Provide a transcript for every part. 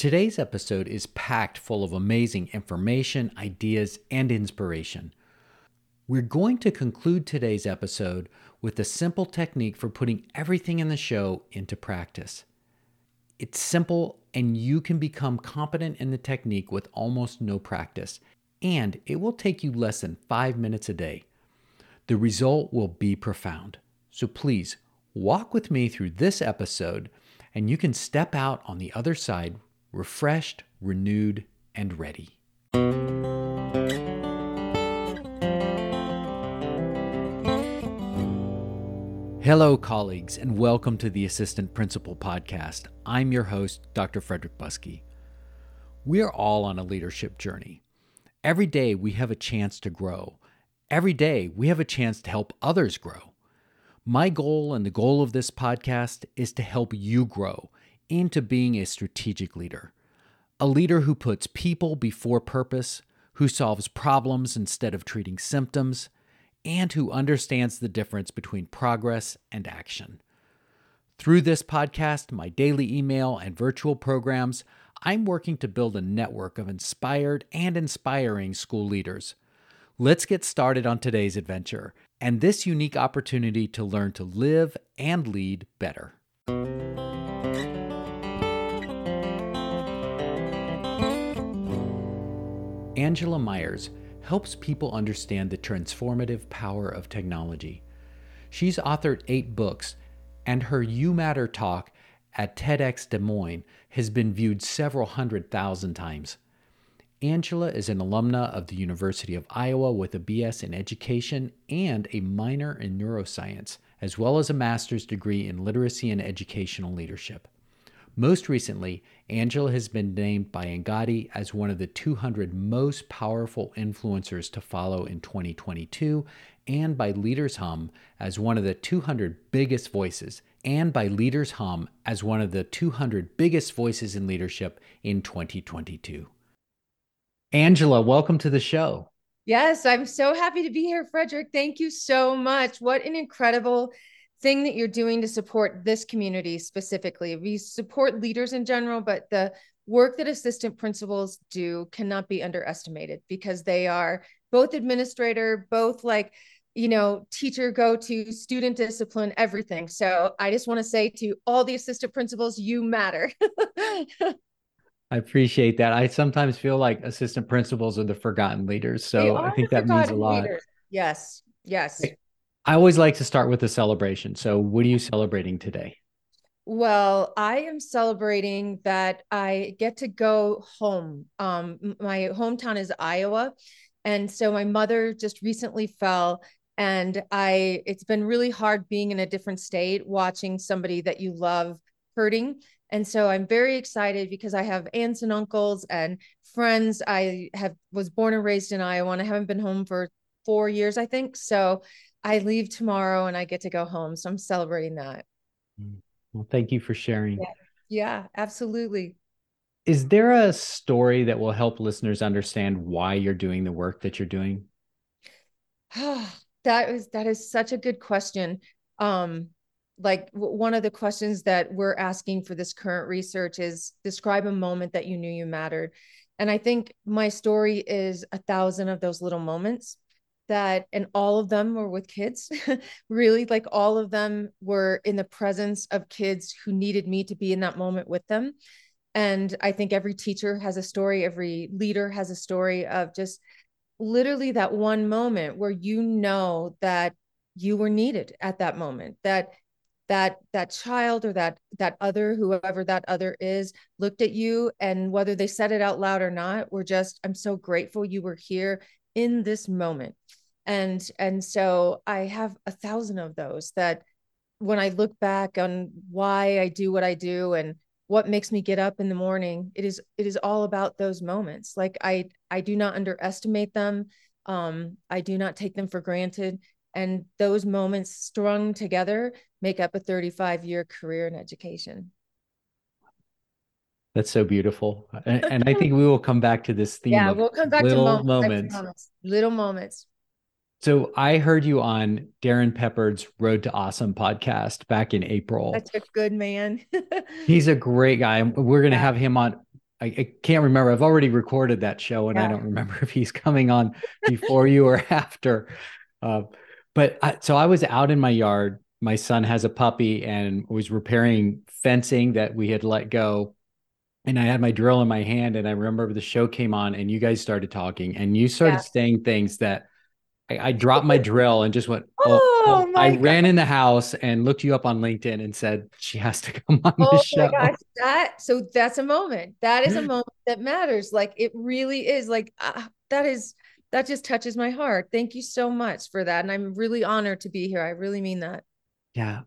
Today's episode is packed full of amazing information, ideas, and inspiration. We're going to conclude today's episode with a simple technique for putting everything in the show into practice. It's simple, and you can become competent in the technique with almost no practice, and it will take you less than 5 minutes a day. The result will be profound. So please walk with me through this episode, and you can step out on the other side refreshed, renewed, and ready. Hello, colleagues, and welcome to the Assistant Principal Podcast. I'm your host, Dr. Frederick Buskey. We're all on a leadership journey. Every day we have a chance to grow. Every day we have a chance to help others grow. My goal and the goal of this podcast is to help you grow into being a strategic leader, a leader who puts people before purpose, who solves problems instead of treating symptoms, and who understands the difference between progress and action. Through this podcast, my daily email, and virtual programs, I'm working to build a network of inspired and inspiring school leaders. Let's get started on today's adventure and this unique opportunity to learn to live and lead better. Angela Maiers helps people understand the transformative power of technology. She's authored 8 books, and her You Matter talk at TEDx Des Moines has been viewed several 100,000 times. Angela is an alumna of the University of Iowa with a BS in education and a minor in neuroscience, as well as a master's degree in literacy and educational leadership. Most recently, Angela has been named by Angadi as one of the 200 most powerful influencers to follow in 2022, and by LeadersHum as one of the 200 biggest voices, in leadership in 2022. Angela, welcome to the show. Yes, I'm so happy to be here, Frederick. Thank you so much. What an incredible thing that you're doing to support this community specifically. We support leaders in general, but the work that assistant principals do cannot be underestimated because they are both administrator, both teacher go-to, student discipline, everything. So I just want to say to all the assistant principals, you matter. I appreciate that. I sometimes feel like assistant principals are the forgotten leaders. So I think that means a lot. Leaders. Yes. I always like to start with a celebration. So what are you celebrating today? Well, I am celebrating that I get to go home. My hometown is Iowa. And so my mother just recently fell, and it's been really hard being in a different state, watching somebody that you love hurting. And so I'm very excited because I have aunts and uncles and friends. I was born and raised in Iowa, and I haven't been home for 4 years, I think. So I leave tomorrow and I get to go home. So I'm celebrating that. Well, thank you for sharing. Yeah, absolutely. Is there a story that will help listeners understand why you're doing the work that you're doing? That is such a good question. One of the questions that we're asking for this current research is describe a moment that you knew you mattered. And I think my story is 1,000 of those little moments. And all of them were with kids, really, all of them were in the presence of kids who needed me to be in that moment with them. And I think every teacher has a story, every leader has a story of just literally that one moment where you know that you were needed at that moment, that child or that other, whoever that other is, looked at you, and whether they said it out loud or not, I'm so grateful you were here in this moment. And so I have 1,000 of those that when I look back on why I do what I do and what makes me get up in the morning, it is all about those moments. I do not underestimate them. I do not take them for granted. And those moments strung together make up a 35-year career in education. That's so beautiful. And I think we will come back to this theme. Yeah, we'll come back to moments. Little moments. So I heard you on Darren Peppard's Road to Awesome podcast back in April. That's a good man. He's a great guy. We're going to have him on I can't remember. I've already recorded that show, and I don't remember if he's coming on before you or after. So I was out in my yard. My son has a puppy and was repairing fencing that we had let go. And I had my drill in my hand, and I remember the show came on and you guys started talking, and you started saying things that I dropped my drill and just went, I ran in the house and looked you up on LinkedIn and said, she has to come on the show. Oh my gosh, so that's a moment. That is a moment that matters. Like, it really is. Like, that just touches my heart. Thank you so much for that. And I'm really honored to be here. I really mean that. Yeah.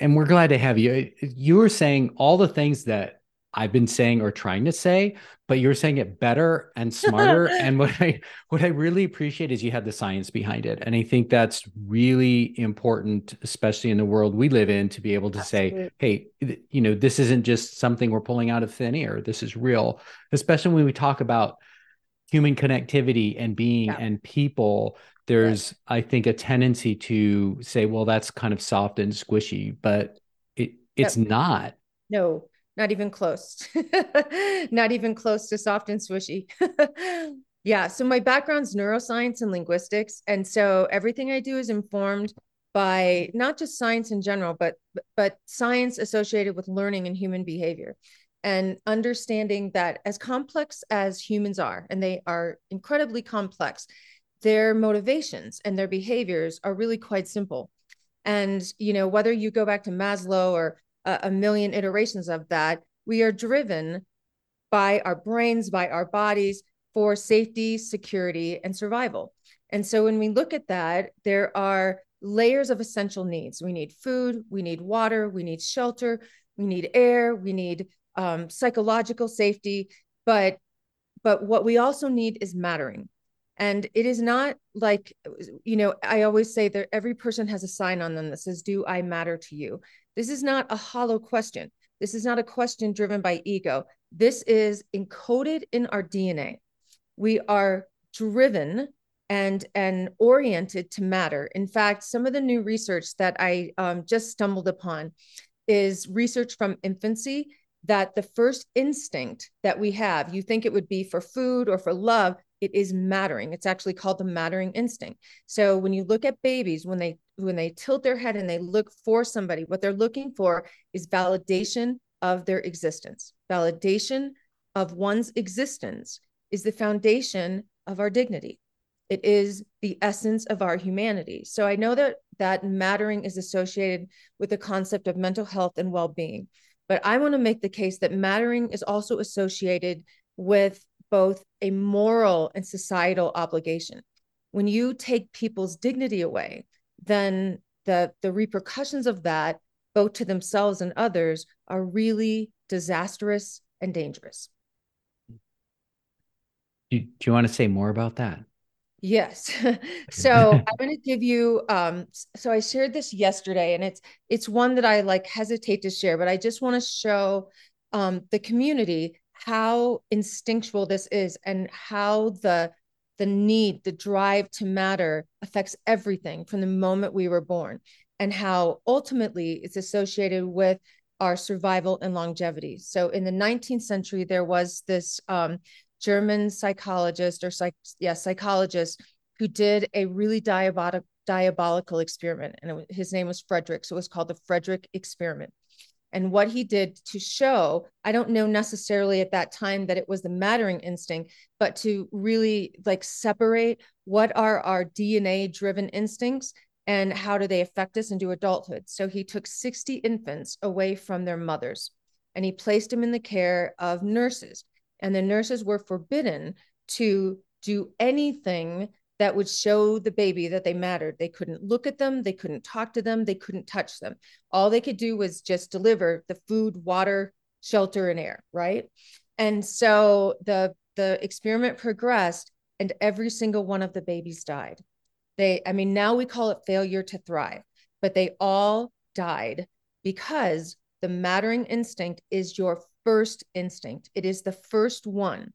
And we're glad to have you. You were saying all the things that I've been saying or trying to say, but you're saying it better and smarter. And what I really appreciate is you had the science behind it. And I think that's really important, especially in the world we live in, to be able to say, hey, you know, this isn't just something we're pulling out of thin air. This is real, especially when we talk about human connectivity and being and people. There's, I think, a tendency to say, well, that's kind of soft and squishy, but it's not. No. Not even close, not even close to soft and swishy. Yeah. So my background's neuroscience and linguistics. And so everything I do is informed by not just science in general, but science associated with learning and human behavior, and understanding that as complex as humans are, and they are incredibly complex, their motivations and their behaviors are really quite simple. And, you know, whether you go back to Maslow or a million iterations of that, we are driven by our brains, by our bodies, for safety, security, and survival. And so when we look at that, there are layers of essential needs. We need food, we need water, we need shelter, we need air, we need psychological safety. But what we also need is mattering. And it is not like, you know, I always say that every person has a sign on them that says, do I matter to you? This is not a hollow question. This is not a question driven by ego. This is encoded in our DNA. We are driven and oriented to matter. In fact, some of the new research that I just stumbled upon is research from infancy that the first instinct that we have, you think it would be for food or for love, it is mattering. It's actually called the mattering instinct. So when you look at babies, when they tilt their head and they look for somebody, what they're looking for is validation of their existence. Validation of one's existence is the foundation of our dignity. It is the essence of our humanity. So I know that mattering is associated with the concept of mental health and well-being, but I want to make the case that mattering is also associated with both a moral and societal obligation. When you take people's dignity away, then the repercussions of that, both to themselves and others, are really disastrous and dangerous. Do you want to say more about that? Yes. So I'm going to give you, so I shared this yesterday, and it's one that I like hesitate to share, but I just want to show the community how instinctual this is and how the need, the drive to matter affects everything from the moment we were born, and how ultimately it's associated with our survival and longevity. So in the 19th century, there was this German psychologist who did a really diabolical experiment. And his name was Frederick. So it was called the Frederick Experiment. And what he did to show, I don't know necessarily at that time that it was the mattering instinct, but to really like separate what are our DNA driven instincts and how do they affect us into adulthood. So he took 60 infants away from their mothers and he placed them in the care of nurses. And the nurses were forbidden to do anything that would show the baby that they mattered. They couldn't look at them. They couldn't talk to them. They couldn't touch them. All they could do was just deliver the food, water, shelter, and air, right? And so the experiment progressed, and every single one of the babies died. Now we call it failure to thrive, but they all died because the mattering instinct is your first instinct. It is the first one,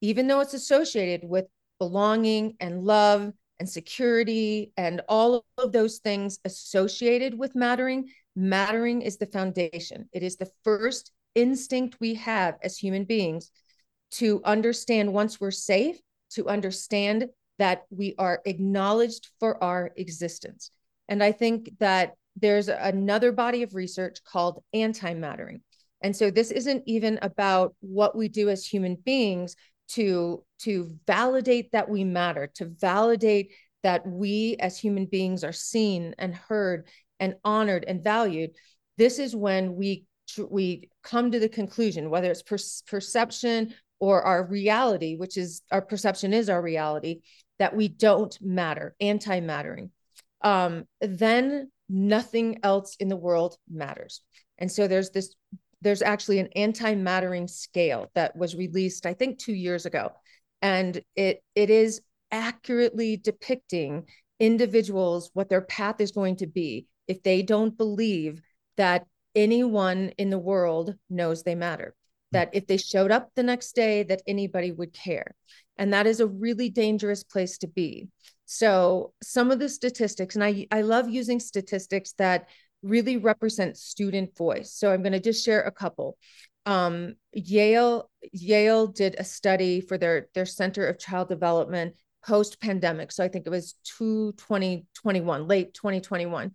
even though it's associated with belonging and love and security and all of those things associated with mattering. Mattering is the foundation. It is the first instinct we have as human beings to understand once we're safe, to understand that we are acknowledged for our existence. And I think that there's another body of research called antimattering. And so this isn't even about what we do as human beings to validate that we matter, to validate that we as human beings are seen and heard and honored and valued. This is when we come to the conclusion, whether it's perception or our reality, which is our perception is our reality, that we don't matter, anti-mattering. Then nothing else in the world matters. And so there's actually an anti-mattering scale that was released, I think 2 years ago. And it is accurately depicting individuals, what their path is going to be if they don't believe that anyone in the world knows they matter, that if they showed up the next day, that anybody would care. And that is a really dangerous place to be. So some of the statistics, and I love using statistics that really represent student voice. So I'm going to just share a couple. Yale did a study for their Center of Child Development post-pandemic. So I think it was 2021, late 2021.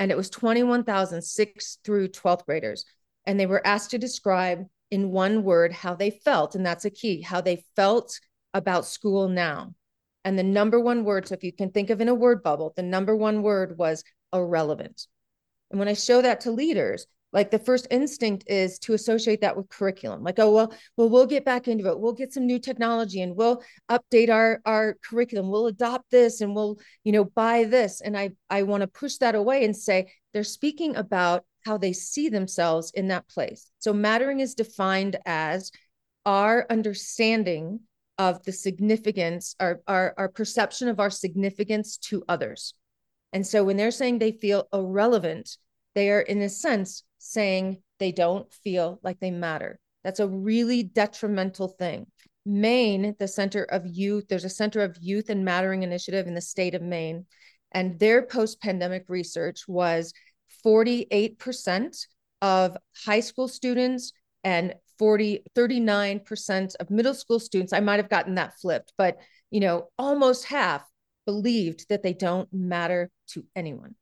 And it was 21,000 6th through 12th graders. And they were asked to describe in one word how they felt, and that's a key, how they felt about school now. And the number one word, so if you can think of in a word bubble, the number one word was irrelevant. And when I show that to leaders, like the first instinct is to associate that with curriculum. Like, oh, well, we'll get back into it. We'll get some new technology and we'll update our curriculum. We'll adopt this and we'll, buy this. And I want to push that away and say, they're speaking about how they see themselves in that place. So mattering is defined as our understanding of the significance, our perception of our significance to others. And so when they're saying they feel irrelevant, they are in a sense saying they don't feel like they matter. That's a really detrimental thing. Maine, the Center of Youth, there's a Center of Youth and Mattering Initiative in the state of Maine. And their post-pandemic research was 48% of high school students and 39% of middle school students. I might've gotten that flipped, but almost half believed that they don't matter to anyone.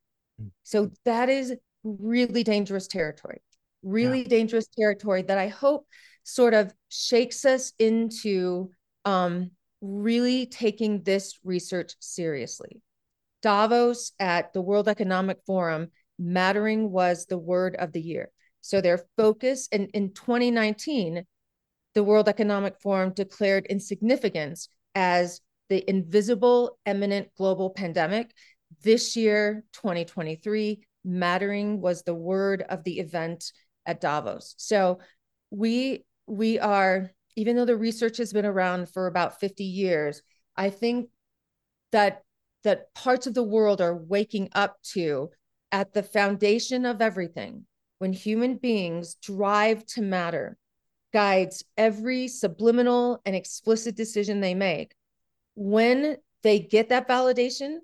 So that is really dangerous territory that I hope sort of shakes us into really taking this research seriously. Davos at the World Economic Forum, mattering was the word of the year. So their focus, and in 2019, the World Economic Forum declared insignificance as the invisible, imminent global pandemic. This year, 2023, mattering was the word of the event at Davos. So we are, even though the research has been around for about 50 years, I think that parts of the world are waking up to, at the foundation of everything, when human beings drive to matter, guides every subliminal and explicit decision they make. When they get that validation,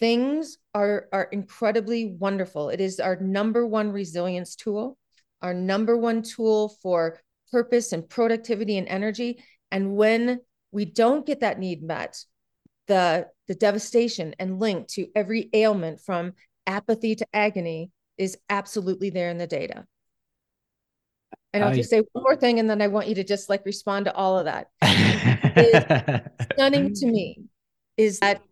things are incredibly wonderful. It is our number one resilience tool, our number one tool for purpose and productivity and energy. And when we don't get that need met, the devastation and link to every ailment from apathy to agony is absolutely there in the data. And I'll just say one more thing, and then I want you to just like respond to all of that. Stunning to me is that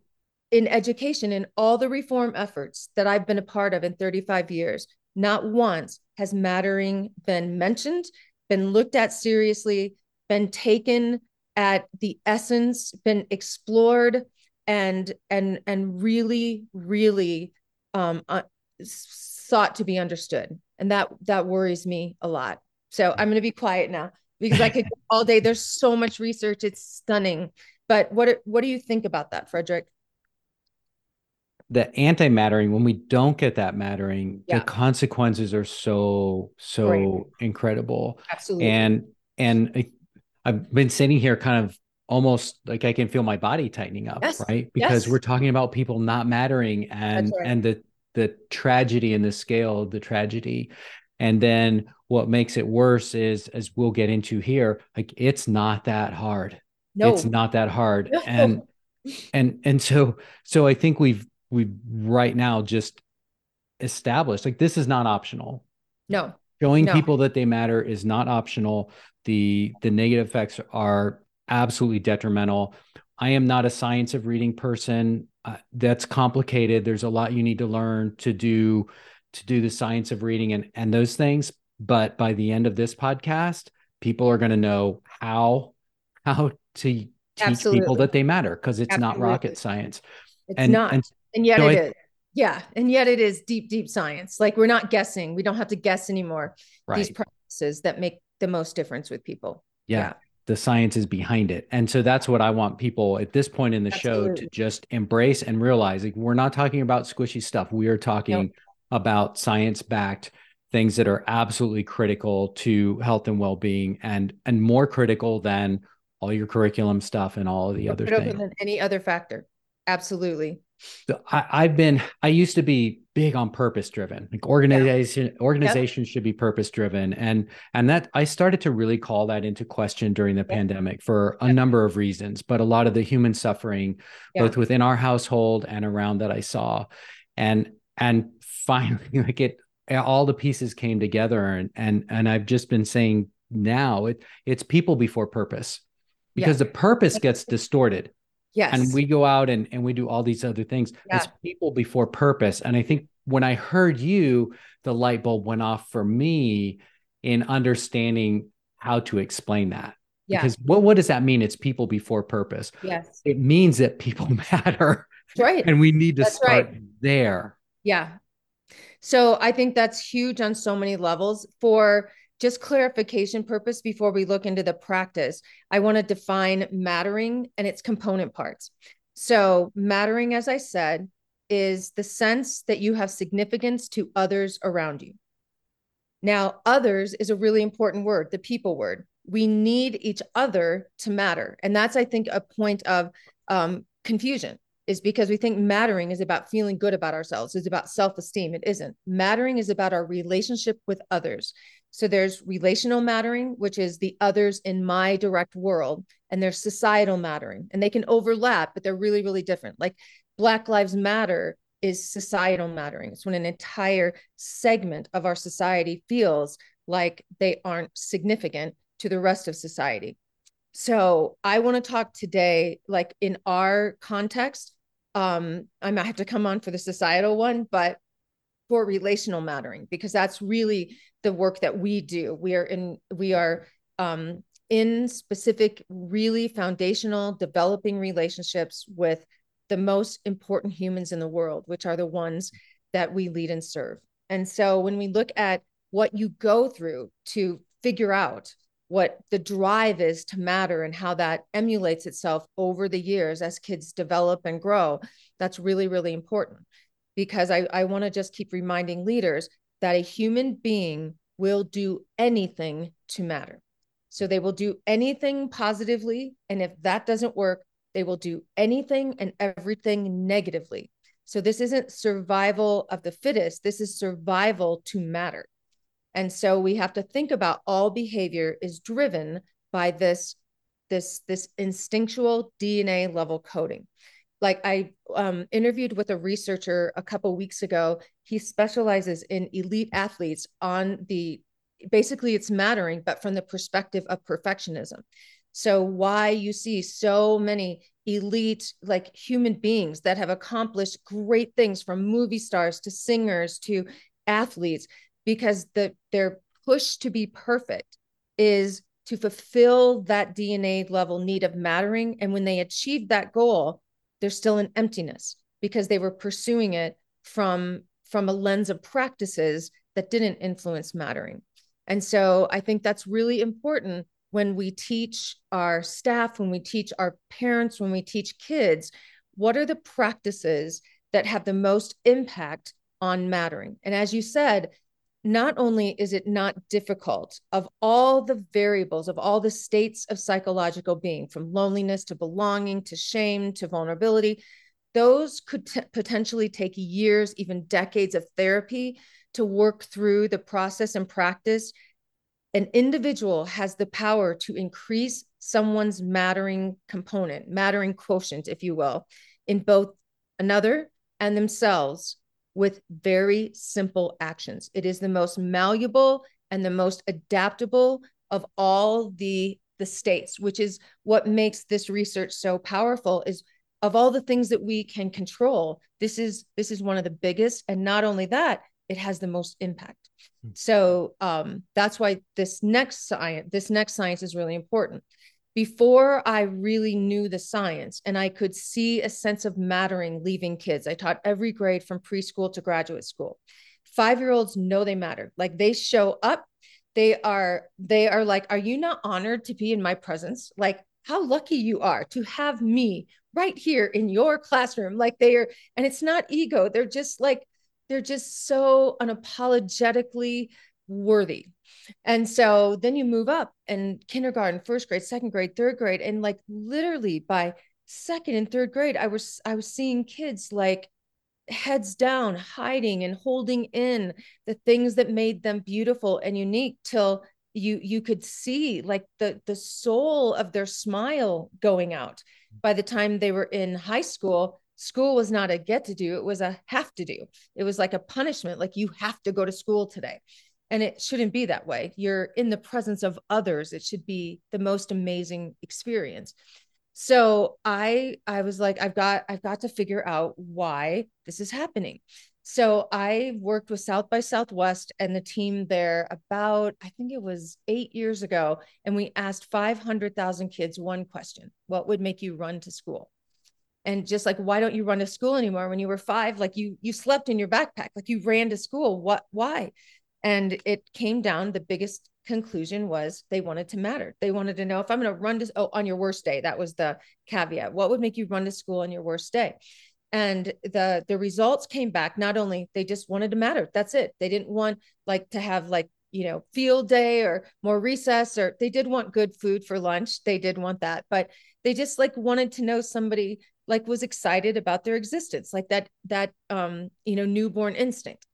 in education, in all the reform efforts that I've been a part of in 35 years, not once has mattering been mentioned, been looked at seriously, been taken at the essence, been explored, and really, really sought to be understood. And that worries me a lot. So I'm going to be quiet now because I could go all day. There's so much research. It's stunning. But what do you think about that, Frederick? The anti-mattering, when we don't get that mattering, the consequences are so right. Incredible. Absolutely. And I've been sitting here kind of almost like I can feel my body tightening up, right? Because we're talking about people not mattering and the tragedy and the scale of the tragedy. And then What makes it worse is, as we'll get into here, like it's not that hard. No. It's not that hard. No. And so I think we've right now just established, like, this is not optional. No. Showing people that they matter is not optional. The negative effects are absolutely detrimental. I am not a science of reading person. That's complicated. There's a lot you need to learn to do the science of reading and those things. But by the end of this podcast, people are going to know how to teach people that they matter, because it's not rocket science. It's not. And yet it is. Yeah. And yet it is deep, deep science. Like, we're not guessing. We don't have to guess anymore. Right. These practices that make the most difference with people. Yeah. The science is behind it. And so that's what I want people at this point in the show to just embrace and realize, like, we're not talking about squishy stuff. We are talking about science-backed things that are absolutely critical to health and well-being, and more critical than all your curriculum stuff and all of the other things. Than any other factor. Absolutely. So I used to be big on purpose driven, like organizations should be purpose driven. And that I started to really call that into question during the pandemic for a number of reasons, but a lot of the human suffering, both within our household and around, that I saw, and finally, like, it, all the pieces came together, and I've just been saying now it's people before purpose, because the purpose gets distorted. Yes. And we go out and we do all these other things. Yeah. It's people before purpose. And I think when I heard you, the light bulb went off for me in understanding how to explain that. Yeah. Because what does that mean? It's people before purpose. Yes. It means that people matter. Right. And we need to start there. Yeah. So I think that's huge on so many levels. For just clarification purpose, before we look into the practice, I want to define mattering and its component parts. So mattering, as I said, is the sense that you have significance to others around you. Now, others is a really important word, the people word. We need each other to matter. And that's, I think, a point of confusion, is because we think mattering is about feeling good about ourselves. It's about self-esteem. It isn't. Mattering is about our relationship with others. So there's relational mattering, which is the others in my direct world, and there's societal mattering, and they can overlap, but they're really, really different. Like, Black Lives Matter is societal mattering. It's when an entire segment of our society feels like they aren't significant to the rest of society. So I want to talk today, like, in our context, I might have to come on for the societal one, but for relational mattering, because that's really the work that we do. We are in specific, really foundational, developing relationships with the most important humans in the world, which are the ones that we lead and serve. And so when we look at what you go through to figure out what the drive is to matter and how that emulates itself over the years as kids develop and grow, that's really, really important. Because I want to just keep reminding leaders that a human being will do anything to matter. So they will do anything positively. And if that doesn't work, they will do anything and everything negatively. So this isn't survival of the fittest. This is survival to matter. And so we have to think about all behavior is driven by this instinctual DNA level coding. Like, I interviewed with a researcher a couple weeks ago. He specializes in elite athletes on basically it's mattering, but from the perspective of perfectionism. So why you see so many elite, like, human beings that have accomplished great things, from movie stars to singers to athletes, because their push to be perfect is to fulfill that DNA level need of mattering. And when they achieve that goal, there's still an emptiness, because they were pursuing it from a lens of practices that didn't influence mattering. And so I think that's really important when we teach our staff, when we teach our parents, when we teach kids, what are the practices that have the most impact on mattering? And as you said, not only is it not difficult, of all the variables, of all the states of psychological being, from loneliness to belonging to shame to vulnerability, those could potentially take years, even decades of therapy to work through the process and practice an individual has the power to increase someone's mattering component, mattering quotient, if you will, in both another and themselves with very simple actions. It is the most malleable and the most adaptable of all the states, which is what makes this research so powerful. Is of all the things that we can control, this is one of the biggest. And not only that, it has the most impact. So that's why this next science is really important. Before I really knew the science and I could see a sense of mattering leaving kids, I taught every grade from preschool to graduate school. 5-year-olds know they matter. Like, they show up. They are like, are you not honored to be in my presence? Like, how lucky you are to have me right here in your classroom. Like, they are, and it's not ego. They're just so unapologetically worthy. And so then you move up in kindergarten, first grade, second grade, third grade. And like literally by second and third grade, I was seeing kids like heads down, hiding and holding in the things that made them beautiful and unique, till you could see like the soul of their smile going out. By the time they were in high school, school was not a get to do, it was a have to do. It was like a punishment, like you have to go to school today. And it shouldn't be that way. You're in the presence of others. It should be the most amazing experience. So I was like, I've got to figure out why this is happening. So I worked with South by Southwest and the team there about, I think it was 8 years ago. And we asked 500,000 kids one question: what would make you run to school? And just like, why don't you run to school anymore? When you were 5, like you slept in your backpack, like you ran to school. What, why? And it came down, the biggest conclusion was they wanted to matter. They wanted to know, if I'm going to run to, on your worst day, that was the caveat. What would make you run to school on your worst day? And the results came back. Not only they just wanted to matter. That's it. They didn't want like to have like, you know, field day or more recess, or they did want good food for lunch. They did want that, but they just like wanted to know somebody like was excited about their existence, like that newborn instinct.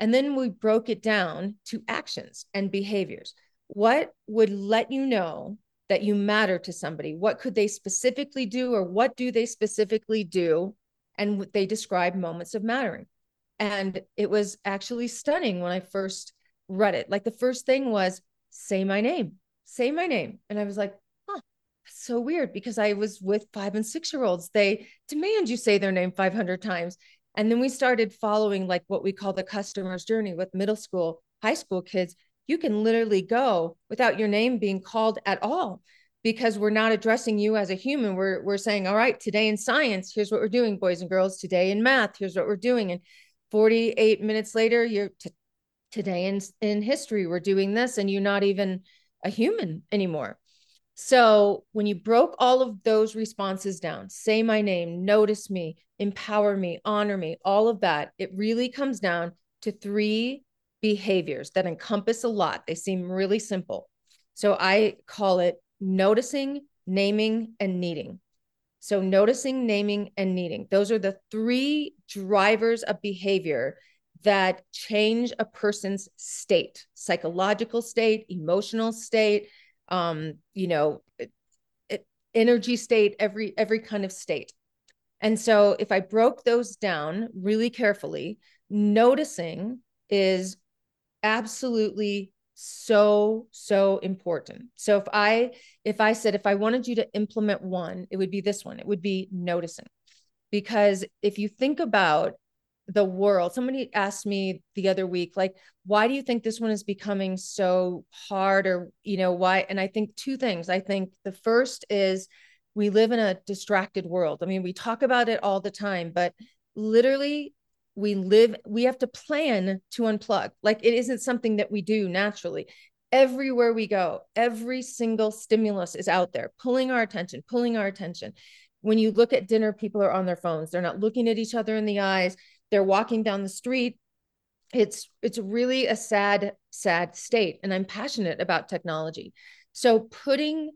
And then we broke it down to actions and behaviors. What would let you know that you matter to somebody? What could they specifically do, or what do they specifically do? And they describe moments of mattering. And it was actually stunning when I first read it. Like, the first thing was, say my name. And I was like, huh, that's so weird, because I was with 5 and 6-year-olds. They demand you say their name 500 times. And then we started following like what we call the customer's journey with middle school, high school kids. You can literally go without your name being called at all, because we're not addressing you as a human. We're saying, all right, today in science, here's what we're doing, boys and girls. Today in math, here's what we're doing. And 48 minutes later, you're today in history, we're doing this, and you're not even a human anymore. So when you broke all of those responses down, say my name, notice me, empower me, honor me, all of that, it really comes down to 3 behaviors that encompass a lot. They seem really simple. So I call it noticing, naming, and needing. So noticing, naming, and needing. Those are the 3 drivers of behavior that change a person's state, psychological state, emotional state, energy state, every kind of state. And so if I broke those down really carefully, noticing is absolutely so important. So if I said, if I wanted you to implement one, it would be this one. It would be noticing. Because if you think about the world, somebody asked me the other week, like, why do you think this one is becoming so hard, or, you know, why? And I think 2 things. I think the first is we live in a distracted world. I mean, we talk about it all the time, but literally we have to plan to unplug. Like, it isn't something that we do naturally. Everywhere we go, every single stimulus is out there, pulling our attention. When you look at dinner, people are on their phones. They're not looking at each other in the eyes. They're walking down the street. It's really a sad state. And I'm passionate about technology. So putting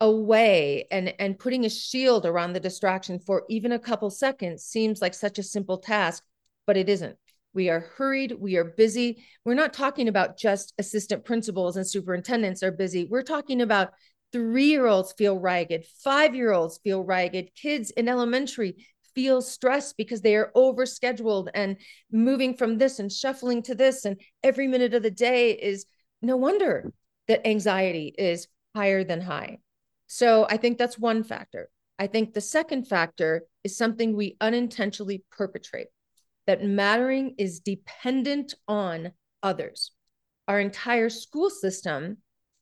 away and putting a shield around the distraction for even a couple seconds seems like such a simple task, but it isn't. We are hurried. We are busy. We're not talking about just assistant principals and superintendents are busy. We're talking about 3-year-olds feel ragged. 5-year-olds feel ragged. Kids in elementary feel stressed because they are overscheduled and moving from this and shuffling to this. And every minute of the day is no wonder that anxiety is higher than high. So I think that's one factor. I think the second factor is something we unintentionally perpetrate, that mattering is dependent on others. Our entire school system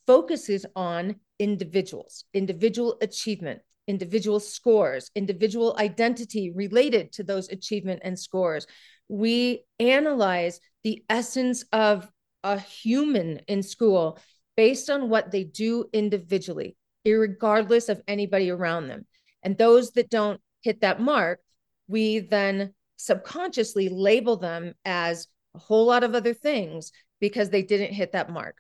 focuses on individuals, individual achievement, individual scores, individual identity related to those achievement and scores. We analyze the essence of a human in school based on what they do individually, irregardless of anybody around them. And those that don't hit that mark, we then subconsciously label them as a whole lot of other things because they didn't hit that mark.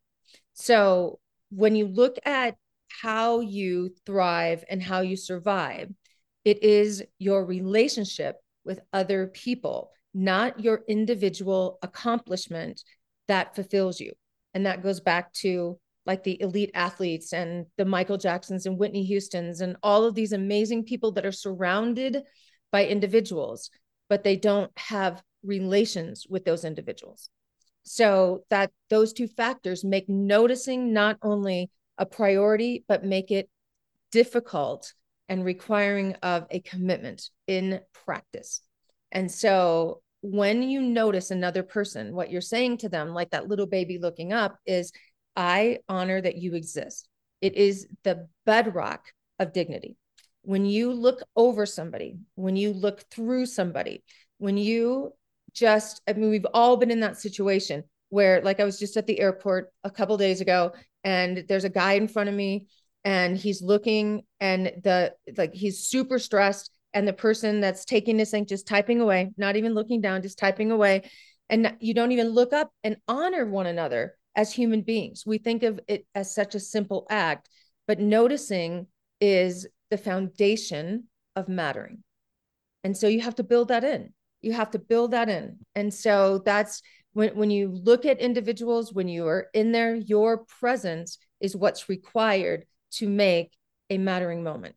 So when you look at how you thrive and how you survive, it is your relationship with other people, not your individual accomplishment, that fulfills you. And that goes back to like the elite athletes and the Michael Jacksons and Whitney Houstons and all of these amazing people that are surrounded by individuals, but they don't have relations with those individuals. So that those two factors make noticing not only a priority, but make it difficult and requiring of a commitment in practice. And so when you notice another person, what you're saying to them, like that little baby looking up, is I honor that you exist. It is the bedrock of dignity. When you look over somebody, when you look through somebody, when you just, I mean, we've all been in that situation where, like, I was just at the airport a couple days ago and there's a guy in front of me and he's looking and he's super stressed. And the person that's taking this thing, just typing away, not even looking down, just typing away. And you don't even look up and honor one another as human beings. We think of it as such a simple act, but noticing is the foundation of mattering. And so you have to build that in. You have to build that in. And so that's when you look at individuals, when you are in there, your presence is what's required to make a mattering moment.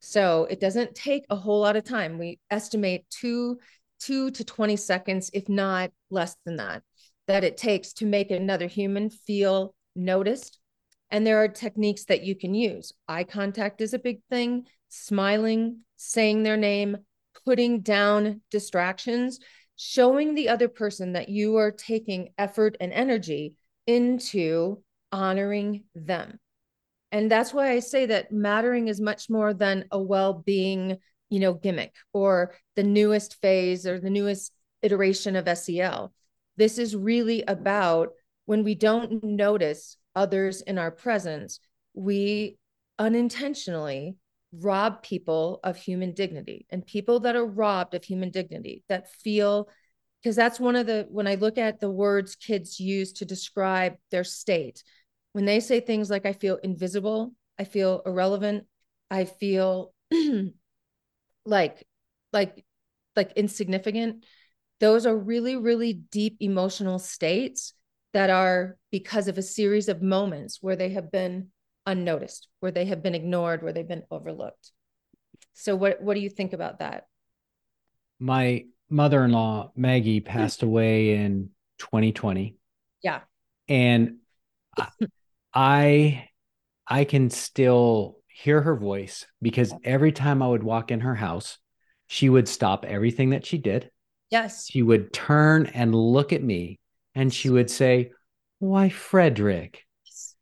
So it doesn't take a whole lot of time. We estimate two to 20 seconds, if not less than that, that it takes to make another human feel noticed. And there are techniques that you can use. Eye contact is a big thing, smiling, saying their name, putting down distractions, showing the other person that you are taking effort and energy into honoring them. And that's why I say that mattering is much more than a well-being, gimmick or the newest phase or the newest iteration of SEL. This is really about when we don't notice others in our presence, we unintentionally rob people of human dignity, and people that are robbed of human dignity that feel, because that's when I look at the words kids use to describe their state, when they say things like, I feel invisible, I feel irrelevant, I feel like insignificant. Those are really, really deep emotional states that are because of a series of moments where they have been unnoticed, where they have been ignored, where they've been overlooked. So what do you think about that? My mother-in-law, Maggie, passed away in 2020. Yeah. And I can still hear her voice because every time I would walk in her house, she would stop everything that she did. Yes. She would turn and look at me and she would say, "Why, Frederick?" Yes.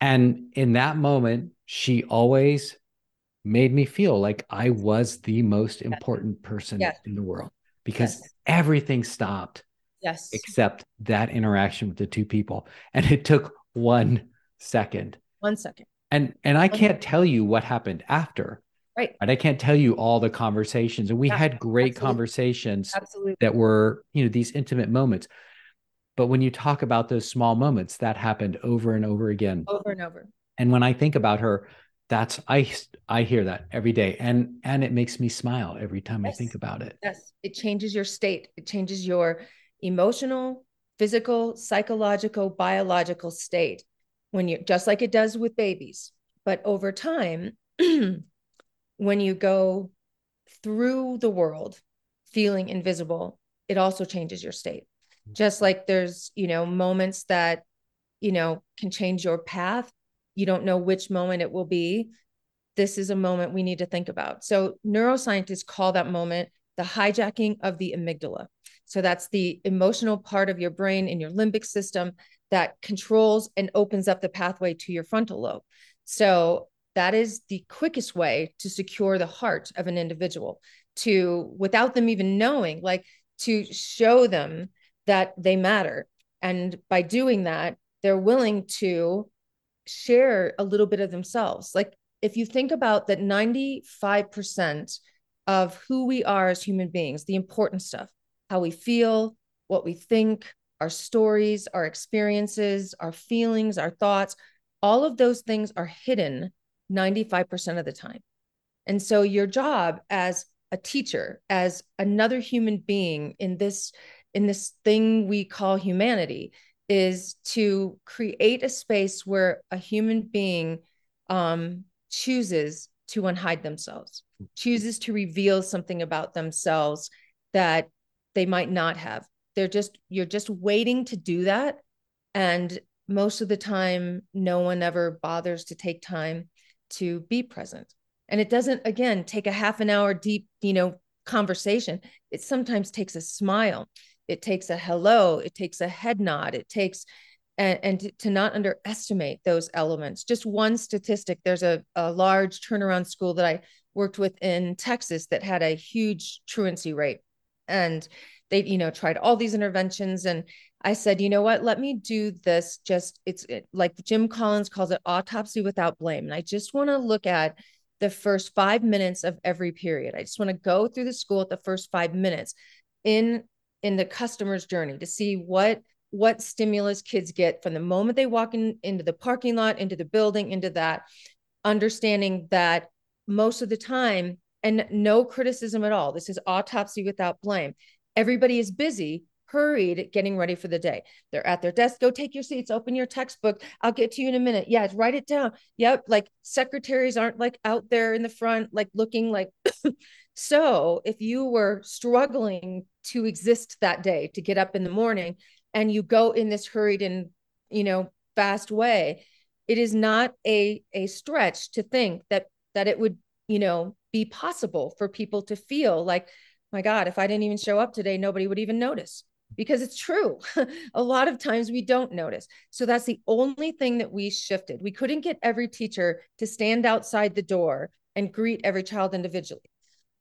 And in that moment, she always made me feel like I was the most important person in the world because everything stopped. Yes. Except that interaction with the two people. And it took 1 second. 1 second. And I can't tell you what happened after. Right. But I can't tell you all the conversations. And we had great conversations that were, these intimate moments. But when you talk about those small moments, that happened over and over again. Over and over. And when I think about her, that's I hear that every day. And it makes me smile every time I think about it. Yes. It changes your state. It changes your emotional, physical, psychological, biological state, when you, just like it does with babies. But over time, when you go through the world feeling invisible, it also changes your state. Just like there's, you know, moments that, you know, can change your path. You don't know which moment it will be. This is a moment we need to think about. So neuroscientists call that moment the hijacking of the amygdala. So that's the emotional part of your brain in your limbic system that controls and opens up the pathway to your frontal lobe. So that is the quickest way to secure the heart of an individual, to, without them even knowing, like to show them that they matter. And by doing that, they're willing to share a little bit of themselves. Like if you think about that, 95% of who we are as human beings, the important stuff, how we feel, what we think, our stories, our experiences, our feelings, our thoughts, all of those things are hidden 95% of the time. And so your job as a teacher, as another human being in this thing we call humanity, is to create a space where a human being chooses to unhide themselves, chooses to reveal something about themselves that they might not have. You're just waiting to do that. And most of the time, no one ever bothers to take time to be present. And it doesn't, again, take a half an hour deep, you know, conversation. It sometimes takes a smile. It takes a hello. It takes a head nod. It takes, and to not underestimate those elements. Just one statistic, there's a large turnaround school that I worked with in Texas that had a huge truancy rate. And they, you know, tried all these interventions. And I said, you know what, let me do this. It's like Jim Collins calls it autopsy without blame. And I just want to look at the first 5 minutes of every period. I just want to go through the school at the first 5 minutes in the customer's journey to see what stimulus kids get from the moment they walk into the parking lot, into the building, into that, understanding that most of the time, and no criticism at all, this is autopsy without blame. Everybody is busy, hurried, getting ready for the day. They're at their desk. Go take your seats, open your textbook. I'll get to you in a minute. Yeah, write it down. Yep. Like secretaries aren't like out there in the front, like looking like. So if you were struggling to exist that day, to get up in the morning, and you go in this hurried and, you know, fast way, it is not a stretch to think that it would, you know, be possible for people to feel like, my God, if I didn't even show up today, nobody would even notice, because it's true. A lot of times we don't notice. So that's the only thing that we shifted. We couldn't get every teacher to stand outside the door and greet every child individually,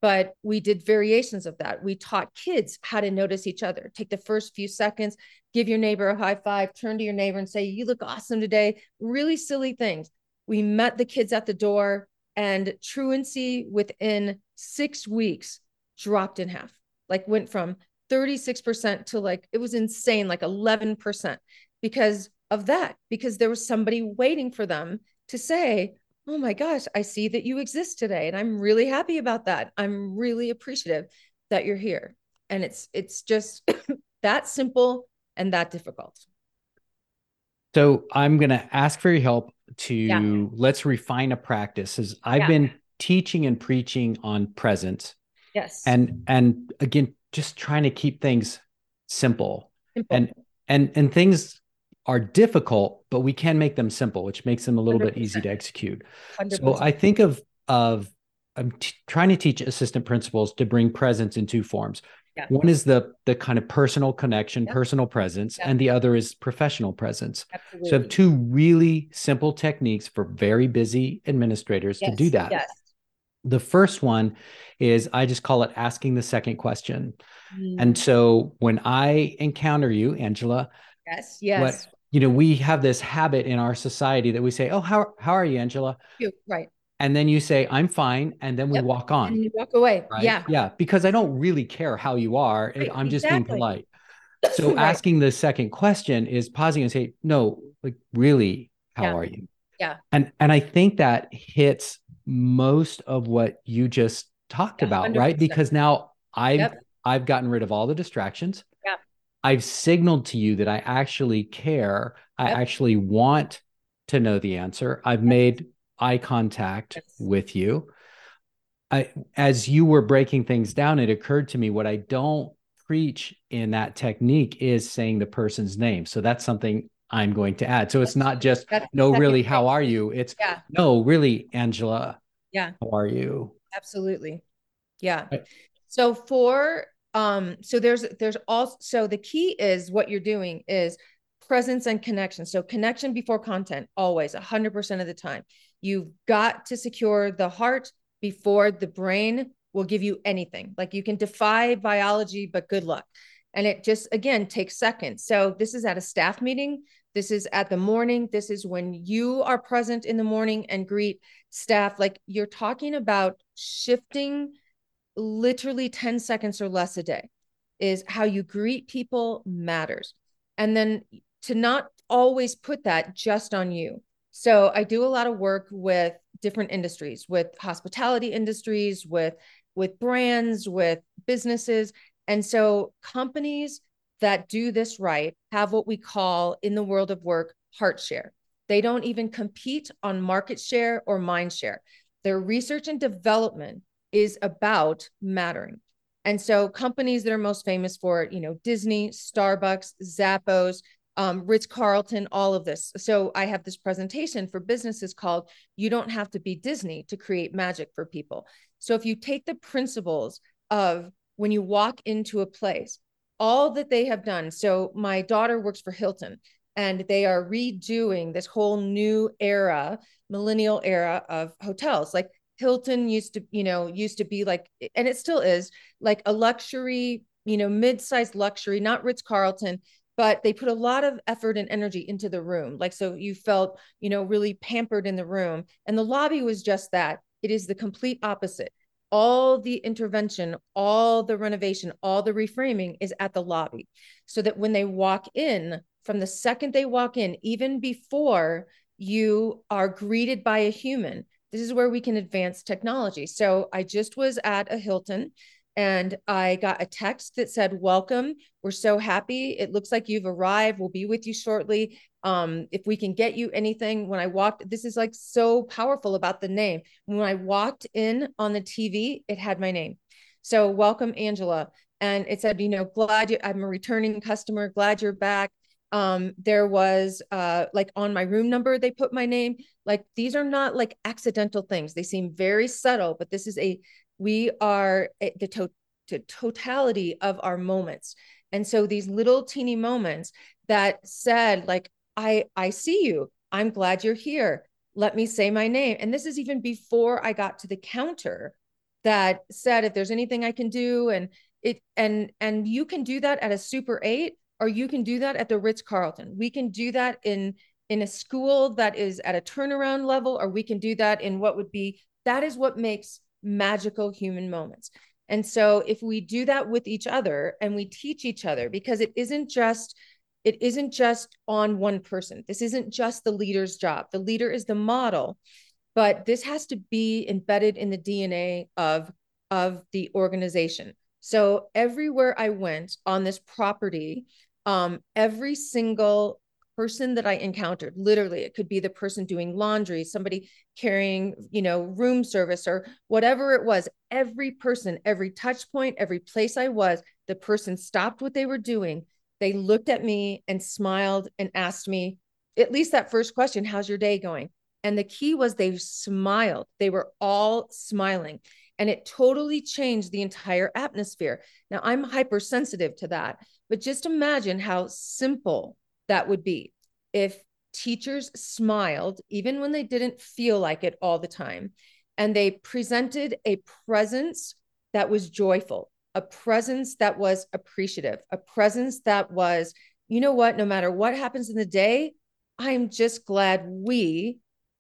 but we did variations of that. We taught kids how to notice each other. Take the first few seconds, give your neighbor a high five, turn to your neighbor and say, you look awesome today. Really silly things. We met the kids at the door, and truancy within 6 weeks dropped in half, like went from 36% to, like, it was insane, like 11% because of that, because there was somebody waiting for them to say, oh my gosh, I see that you exist today. And I'm really happy about that. I'm really appreciative that you're here. And it's just that simple and that difficult. So I'm going to ask for your help to let's refine a practice. As I've been teaching and preaching on presence. Yes. And again, just trying to keep things simple. And things are difficult, but we can make them simple, which makes them a little 100%. Bit easy to execute. 100%. So I think I'm trying to teach assistant principals to bring presence in two forms. Yeah. One is the kind of personal connection, personal presence, and the other is professional presence. Absolutely. So I have two really simple techniques for very busy administrators to do that. Yes. The first one is, I just call it asking the second question. Mm. And so when I encounter you, Angela, what, you know, we have this habit in our society that we say, oh, how are you, Angela? Right. And then you say, I'm fine. And then we walk on. And you walk away. Right? Yeah. Yeah. Because I don't really care how you are. Right. I'm just being polite. So asking the second question is pausing and say, no, like really, how are you? Yeah. And I think that hits most of what you just talked about, 100%. Right? Because now I've gotten rid of all the distractions. I've signaled to you that I actually care. Yep. I actually want to know the answer. I've made eye contact with you. As you were breaking things down, it occurred to me what I don't preach in that technique is saying the person's name. So that's something I'm going to add. So it's not just, no, really, how are you? It's, yeah. No, really, Angela. Yeah. How are you? Absolutely. Yeah. Right. So there's also, the key is what you're doing is presence and connection. So connection before content, always 100% of the time. You've got to secure the heart before the brain will give you anything. Like, you can defy biology, but good luck. And it just, again, takes seconds. So this is at a staff meeting. This is at the morning. This is when you are present in the morning and greet staff. Like, you're talking about shifting literally 10 seconds or less a day. Is how you greet people matters. And then to not always put that just on you. So I do a lot of work with different industries, with hospitality industries, with brands, with businesses. And so companies that do this right have what we call in the world of work, heart share. They don't even compete on market share or mind share. Their research and development is about mattering. And so companies that are most famous for it, Disney, Starbucks, Zappos, Ritz Carlton, all of this. So I have this presentation for businesses called, you don't have to be Disney to create magic for people. So if you take the principles of when you walk into a place, all that they have done. So my daughter works for Hilton, and they are redoing this whole new era, millennial era of hotels. Like, Hilton used to be like, and it still is, like a luxury, mid-sized luxury, not Ritz Carlton, but they put a lot of effort and energy into the room. Like, so you felt, really pampered in the room, and the lobby was just that. It is the complete opposite. All the intervention, all the renovation, all the reframing is at the lobby, so that when they walk in, from the second they walk in, even before you are greeted by a human, this is where we can advance technology. So I just was at a Hilton, and I got a text that said, welcome. We're so happy. It looks like you've arrived. We'll be with you shortly. If we can get you anything. When I walked, this is like so powerful about the name. When I walked in on the TV, it had my name. So welcome, Angela. And it said, I'm a returning customer. Glad you're back. There was on my room number, they put my name. Like, these are not like accidental things. They seem very subtle, but this is the totality of our moments. And so these little teeny moments that said, like, I see you, I'm glad you're here. Let me say my name. And this is even before I got to the counter that said, if there's anything I can do, and you can do that at a Super 8. Or you can do that at the Ritz Carlton. We can do that in a school that is at a turnaround level, or we can do that in that is what makes magical human moments. And so if we do that with each other and we teach each other, because it isn't just on one person. This isn't just the leader's job. The leader is the model, but this has to be embedded in the DNA of the organization. So everywhere I went on this property, every single person that I encountered, literally, it could be the person doing laundry, somebody carrying, room service or whatever it was, every person, every touch point, every place I was, the person stopped what they were doing. They looked at me and smiled and asked me at least that first question, how's your day going? And the key was they smiled. They were all smiling. And it totally changed the entire atmosphere. Now, I'm hypersensitive to that, but just imagine how simple that would be if teachers smiled, even when they didn't feel like it all the time, and they presented a presence that was joyful, a presence that was appreciative, a presence that was, no matter what happens in the day, I'm just glad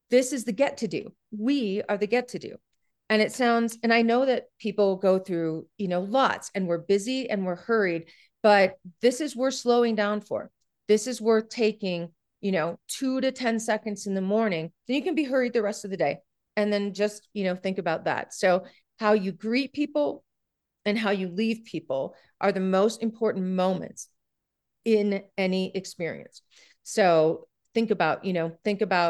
this is the get to do. We are the get to do. And it sounds, and I know that people go through, lots, and we're busy and we're hurried, but this is worth slowing down for. This is worth taking, 2 to 10 seconds in the morning. Then you can be hurried the rest of the day. And then just, think about that. So how you greet people and how you leave people are the most important moments in any experience. So think about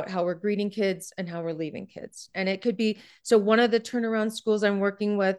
how we're greeting kids and how we're leaving kids. And it could be, so one of the turnaround schools I'm working with,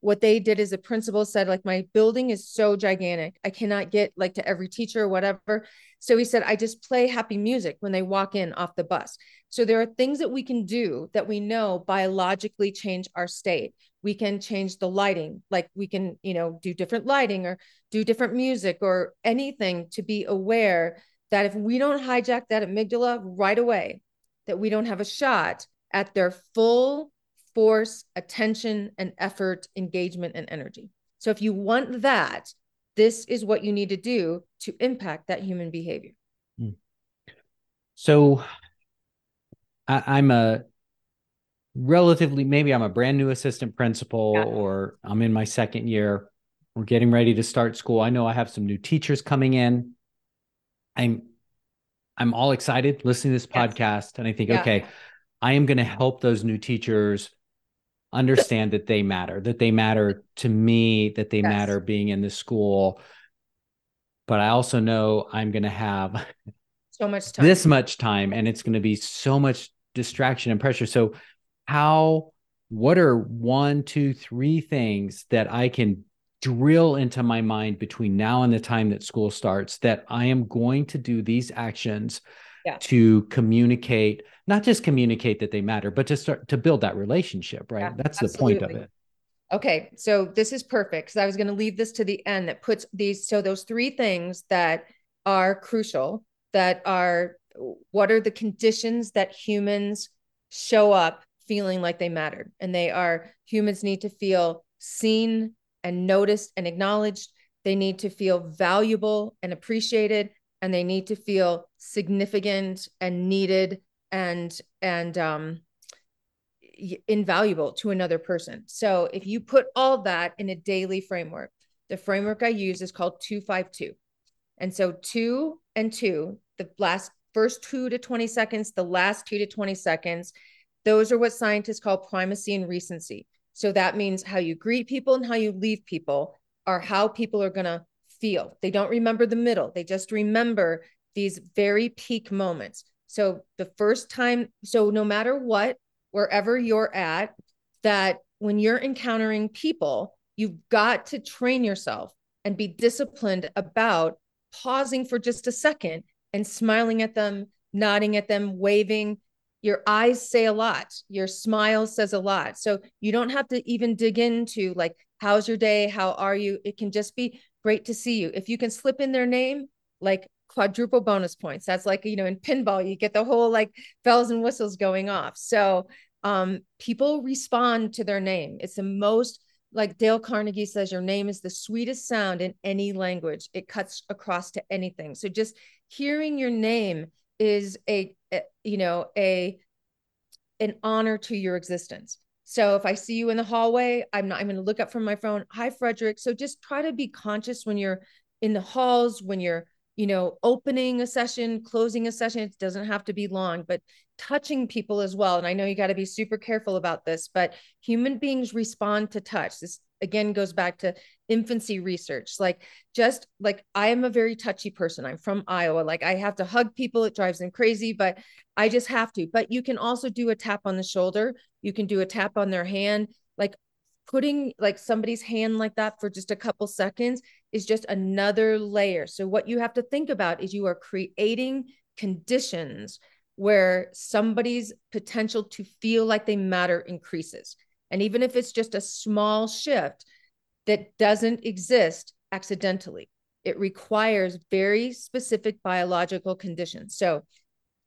what they did is a principal said, like, my building is so gigantic, I cannot get like to every teacher or whatever. So he said, I just play happy music when they walk in off the bus. So there are things that we can do that we know biologically change our state. We can change the lighting, like we can, do different lighting or do different music or anything to be aware that if we don't hijack that amygdala right away, that we don't have a shot at their full force, attention, and effort, engagement, and energy. So if you want that, this is what you need to do to impact that human behavior. So I'm a relatively, maybe I'm a brand new assistant principal, or I'm in my second year. We're getting ready to start school. I know I have some new teachers coming in. I'm all excited listening to this podcast. And I think, okay, I am going to help those new teachers understand that they matter to me, that they matter being in the school. But I also know I'm going to have so much time, and it's going to be so much distraction and pressure. So what are 1, 2, 3 things that I can drill into my mind between now and the time that school starts, that I am going to do these actions to communicate, not just communicate that they matter, but to start to build that relationship, right? That's absolutely the point of it. Okay. So this is perfect, because I was going to leave this to the end, that puts these, so those 3 things that are crucial, that are, what are the conditions that humans show up feeling like they mattered? And they are, humans need to feel seen and noticed and acknowledged. They need to feel valuable and appreciated, and they need to feel significant and needed and invaluable to another person. So if you put all that in a daily framework, the framework I use is called 252. And so 2 and 2, the first 2 to 20 seconds, the last 2 to 20 seconds, those are what scientists call primacy and recency. So that means how you greet people and how you leave people are how people are going to feel. They don't remember the middle. They just remember these very peak moments. So the first time, so no matter what, wherever you're at, that when you're encountering people, you've got to train yourself and be disciplined about pausing for just a second and smiling at them, nodding at them, waving. Your eyes say a lot. Your smile says a lot. So you don't have to even dig into like, how's your day? How are you? It can just be great to see you. If you can slip in their name, like quadruple bonus points. That's like, in pinball, you get the whole like bells and whistles going off. So people respond to their name. It's the most, like Dale Carnegie says, your name is the sweetest sound in any language. It cuts across to anything. So just hearing your name is an honor to your existence. So if I see you in the hallway, I'm going to look up from my phone. Hi, Frederick. So just try to be conscious when you're in the halls, when you're, opening a session, closing a session. It doesn't have to be long, but touching people as well. And I know you got to be super careful about this, but human beings respond to touch. This again goes back to infancy research. I am a very touchy person. I'm from Iowa. I have to hug people. It drives them crazy, but I just have to. But you can also do a tap on the shoulder. You can do a tap on their hand. Putting somebody's hand like that for just a couple seconds is just another layer. So what you have to think about is you are creating conditions where somebody's potential to feel like they matter increases. And even if it's just a small shift that doesn't exist accidentally, it requires very specific biological conditions. So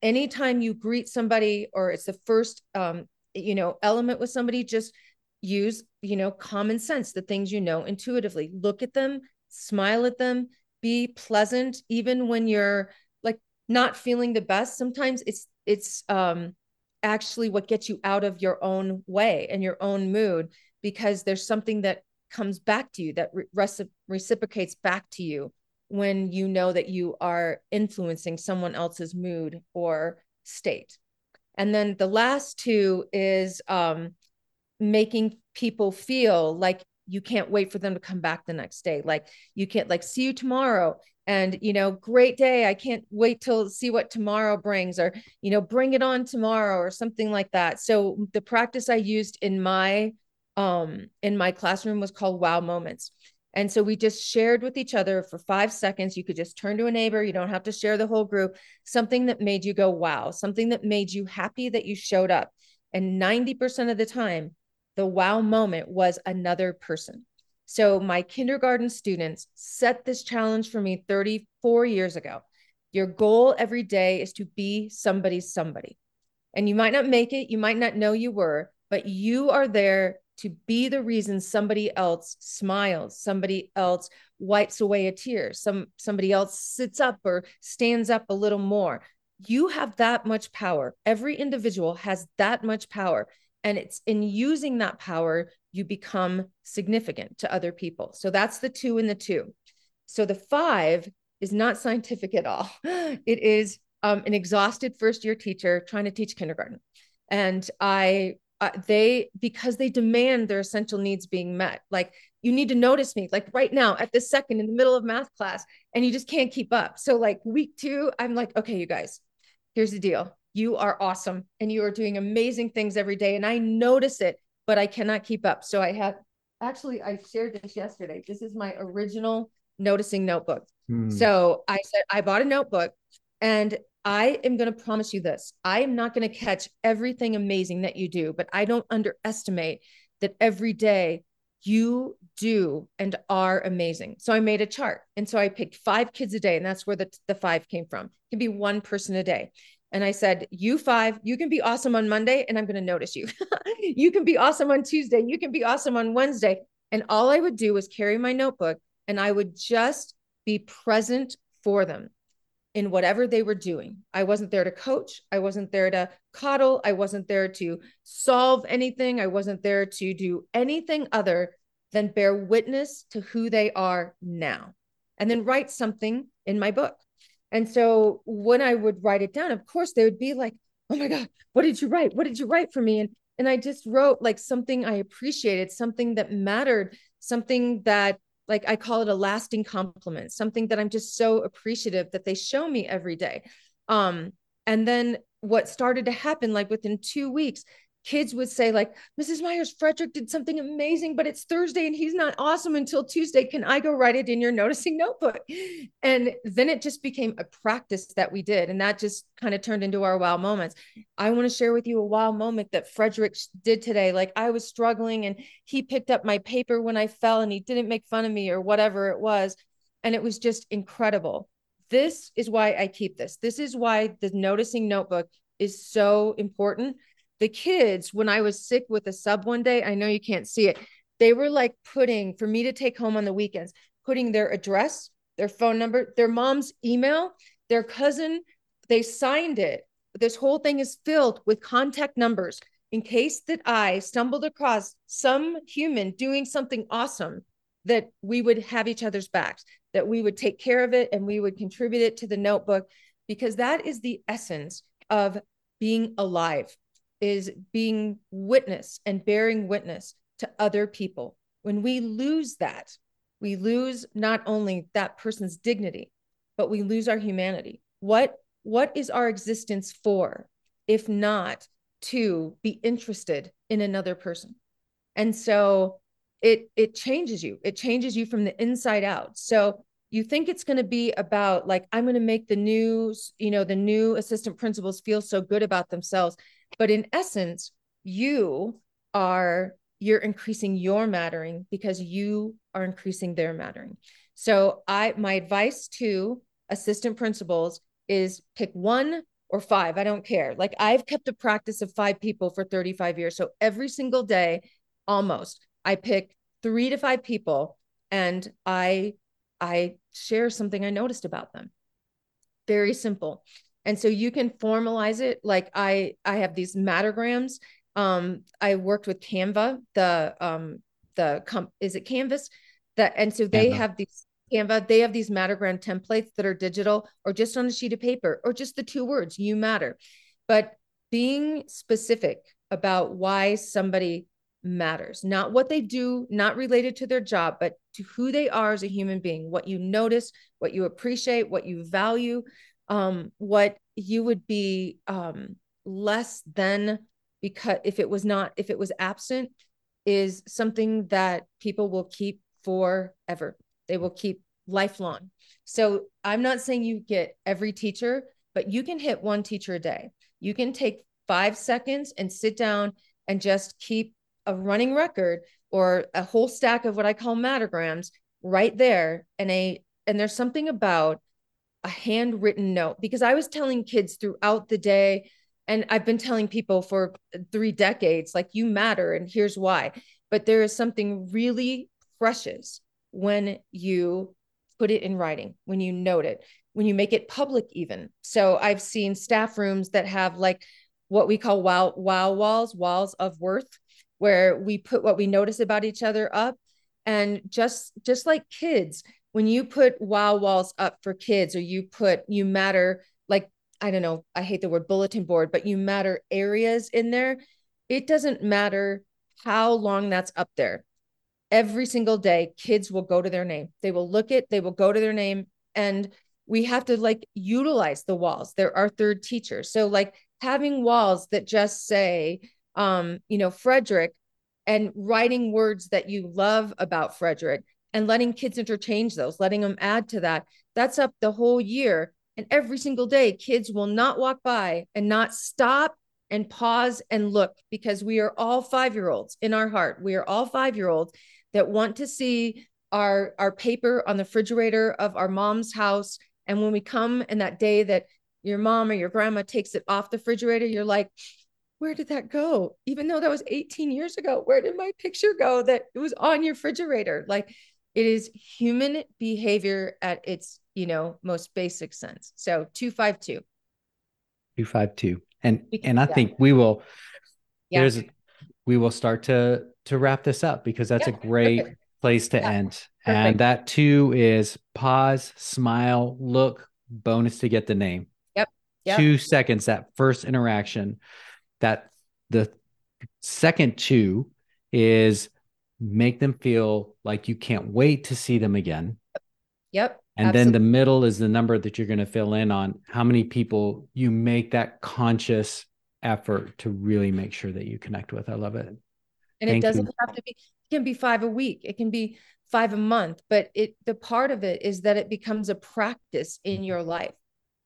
anytime you greet somebody, or it's the first, element with somebody, just use, common sense, the things, intuitively. Look at them, smile at them, be pleasant. Even when you're not feeling the best, sometimes it's actually what gets you out of your own way and your own mood, because there's something that comes back to you that reciprocates back to you when you know that you are influencing someone else's mood or state. And then the last 2 is making people feel like you can't wait for them to come back the next day. Like you can't like see you tomorrow and, you know, great day. I can't wait till see what tomorrow brings or, you know, bring it on tomorrow or something like that. So the practice I used in my classroom was called wow moments. And so we just shared with each other for 5 seconds. You could just turn to a neighbor. You don't have to share the whole group. Something that made you go, wow, something that made you happy that you showed up. And 90% of the time, the wow moment was another person. So my kindergarten students set this challenge for me 34 years ago. Your goal every day is to be somebody's somebody. And you might not make it. You might not know you were, but you are there to be the reason somebody else smiles, somebody else wipes away a tear, somebody else sits up or stands up a little more. You have that much power. Every individual has that much power. And it's in using that power, you become significant to other people. So that's the 2 and the 2. So the 5 is not scientific at all. It is an exhausted first-year teacher trying to teach kindergarten. And because they demand their essential needs being met. Like you need to notice me like right now at this second in the middle of math class, and you just can't keep up. So like week 2, I'm like, okay, you guys, here's the deal. You are awesome. And you are doing amazing things every day. And I notice it, but I cannot keep up. So I shared this yesterday. This is my original noticing notebook. So I said, I bought a notebook and I am going to promise you this. I am not going to catch everything amazing that you do, but I don't underestimate that every day you do and are amazing. So I made a chart. And so I picked 5 kids a day. And that's where the 5 came from. It can be one person a day. And I said, you 5, you can be awesome on Monday and I'm going to notice you. You can be awesome on Tuesday. You can be awesome on Wednesday. And all I would do was carry my notebook and I would just be present for them in whatever they were doing. I wasn't there to coach. I wasn't there to coddle. I wasn't there to solve anything. I wasn't there to do anything other than bear witness to who they are now and then write something in my book. And so when I would write it down, of course, they would be like, oh my God, what did you write? What did you write for me? And I just wrote like something I appreciated, something that mattered, something that like I call it a lasting compliment, something that I'm just so appreciative that they show me every day. And then what started to happen, like within 2 weeks, kids would say like, Mrs. Maiers, Frederick did something amazing, but it's Thursday and he's not awesome until Tuesday. Can I go write it in your noticing notebook? And then it just became a practice that we did. And that just kind of turned into our wow moments. I want to share with you a wow moment that Frederick did today. Like I was struggling and he picked up my paper when I fell and he didn't make fun of me or whatever it was. And it was just incredible. This is why I keep this. This is why the noticing notebook is so important. The kids, when I was sick with a sub one day, I know you can't see it. They were like putting, for me to take home on the weekends, putting their address, their phone number, their mom's email, their cousin, they signed it. This whole thing is filled with contact numbers in case that I stumbled across some human doing something awesome, that we would have each other's backs, that we would take care of it and we would contribute it to the notebook, because that is the essence of being alive, is being witness and bearing witness to other people. When we lose that, we lose not only that person's dignity, but we lose our humanity. What is our existence for, if not to be interested in another person? And so it changes you. It changes you from the inside out. So you think it's going to be about like, I'm going to make the new assistant principals feel so good about themselves. But in essence, you're increasing your mattering because you are increasing their mattering. So my advice to assistant principals is pick 1 or 5. I don't care. Like I've kept a practice of 5 people for 35 years. So every single day, almost, I pick 3 to 5 people and I share something I noticed about them. Very simple. And so you can formalize it. Like I have these mattergrams. I worked with Canva, is it Canvas? And so they have these Canva, they have these mattergram templates that are digital or just on a sheet of paper or just the 2 words, you matter. But being specific about why somebody matters, not what they do, not related to their job, but to who they are as a human being, what you notice, what you appreciate, what you value, what you would be less than because if it was absent, is something that people will keep forever. They will keep lifelong. So I'm not saying you get every teacher, but you can hit one teacher a day. You can take 5 seconds and sit down and just keep a running record or a whole stack of what I call mattergrams right there. And there's something about a handwritten note, because I was telling kids throughout the day, and I've been telling people for 3 decades, like, you matter and here's why. But there is something really precious when you put it in writing, when you note it, when you make it public even. So I've seen staff rooms that have like what we call wow walls, walls of worth, where we put what we notice about each other up. And just like kids, when you put wow walls up for kids, or you matter, like, I don't know, I hate the word bulletin board, but you matter areas in there. It doesn't matter how long that's up there. Every single day, kids will go to their name. They will look it, they will go to their name. And we have to like utilize the walls. They're our third teacher. So like having walls that just say, Frederick, and writing words that you love about Frederick and letting kids interchange those, letting them add to that. That's up the whole year. And every single day, kids will not walk by and not stop and pause and look, because we are all 5-year-olds in our heart. We are all 5-year-olds that want to see our paper on the refrigerator of our mom's house. And when we come and that day that your mom or your grandma takes it off the refrigerator, you're like, where did that go? Even though that was 18 years ago, where did my picture go that it was on your refrigerator? Like, it is human behavior at its most basic sense. So 252. 252. And I think we will, we will start to wrap this up, because that's a great place to end. Perfect. And that too is pause, smile, look, bonus to get the name. Yep. 2 seconds, that first interaction. That the second 2 is make them feel like you can't wait to see them again. Yep. And absolutely. Then the middle is the number that you're going to fill in on how many people you make that conscious effort to really make sure that you connect with. I love it. And it doesn't have to be, it can be 5 a week. It can be 5 a month, but the part of it is that it becomes a practice in your life,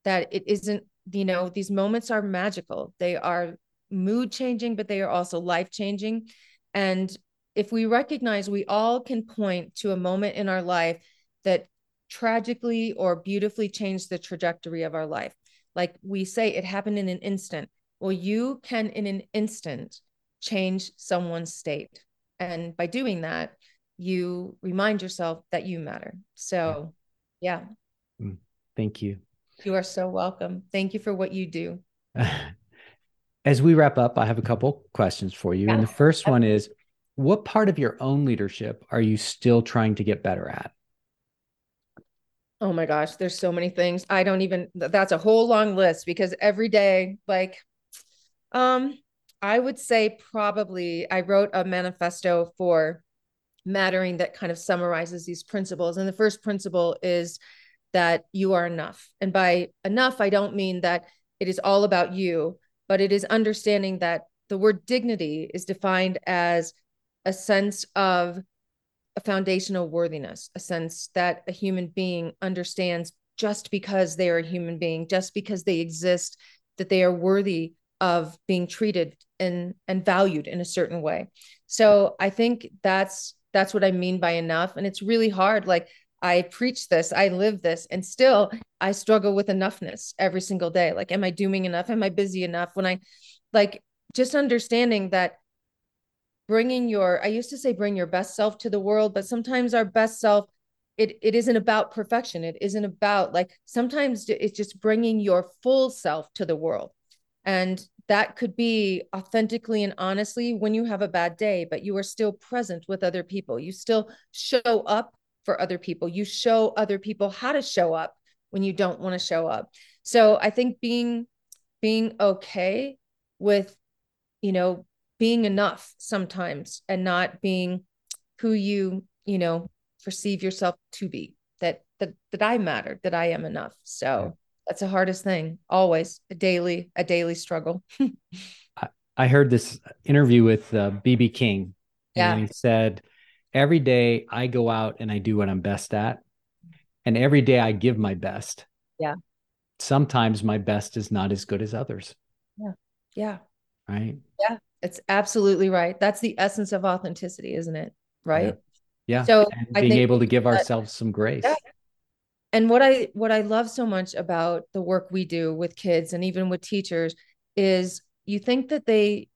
that it isn't, these moments are magical. They are mood changing, but they are also life changing. And if we recognize we all can point to a moment in our life that tragically or beautifully change the trajectory of our life. Like we say, it happened in an instant. Well, you can in an instant change someone's state. And by doing that, you remind yourself that you matter. So yeah. Thank you. You are so welcome. Thank you for what you do. As we wrap up, I have a couple questions for you. Yeah. And the first one is, what part of your own leadership are you still trying to get better at? Oh my gosh, there's so many things. That's a whole long list, because every day, I would say probably I wrote a manifesto for mattering that kind of summarizes these principles. And the first principle is that you are enough. And by enough, I don't mean that it is all about you, but it is understanding that the word dignity is defined as a sense of a foundational worthiness, a sense that a human being understands just because they are a human being, just because they exist, that they are worthy of being treated and valued in a certain way. So I think that's what I mean by enough. And it's really hard. Like, I preach this, I live this, and still I struggle with enoughness every single day. Like, am I doing enough? Am I busy enough? When I just understanding that I used to say, bring your best self to the world, but sometimes our best self, it isn't about perfection. It isn't about sometimes it's just bringing your full self to the world. And that could be authentically and honestly when you have a bad day, but you are still present with other people. You still show up for other people. You show other people how to show up when you don't want to show up. So I think being okay with, being enough sometimes and not being who you know, perceive yourself to be, that I matter, that I am enough. So yeah. That's the hardest thing. Always a daily struggle. I heard this interview with B.B. King, and he said, every day I go out and I do what I'm best at, and every day I give my best. Yeah. Sometimes my best is not as good as others. Yeah. Yeah. Right. Yeah. It's absolutely right. That's the essence of authenticity, isn't it? Right. Yeah. So and being able to give ourselves some grace. Yeah. And what I love so much about the work we do with kids and even with teachers is you think that they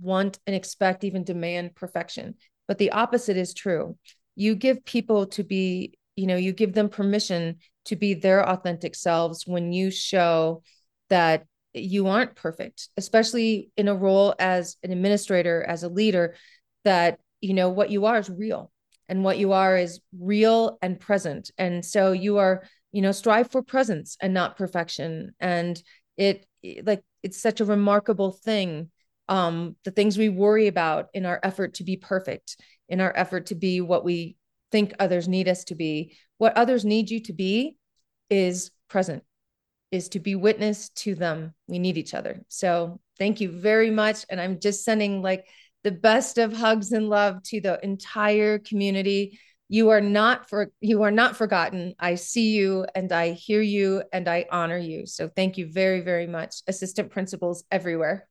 want and expect, even demand perfection, but the opposite is true. You give people to be, you know, you give them permission to be their authentic selves when you show that you aren't perfect, especially in a role as an administrator, as a leader, that, you know, what you are is real and what you are is real and present. And so you are, you know, strive for presence and not perfection. And it's such a remarkable thing. The things we worry about in our effort to be perfect, in our effort to be what we think others need us to be, what others need you to be is present, is to be witness to them. We need each other. So thank you very much. And I'm just sending like the best of hugs and love to the entire community. You are not forgotten. I see you and I hear you and I honor you. So thank you very, very much. Assistant principals everywhere.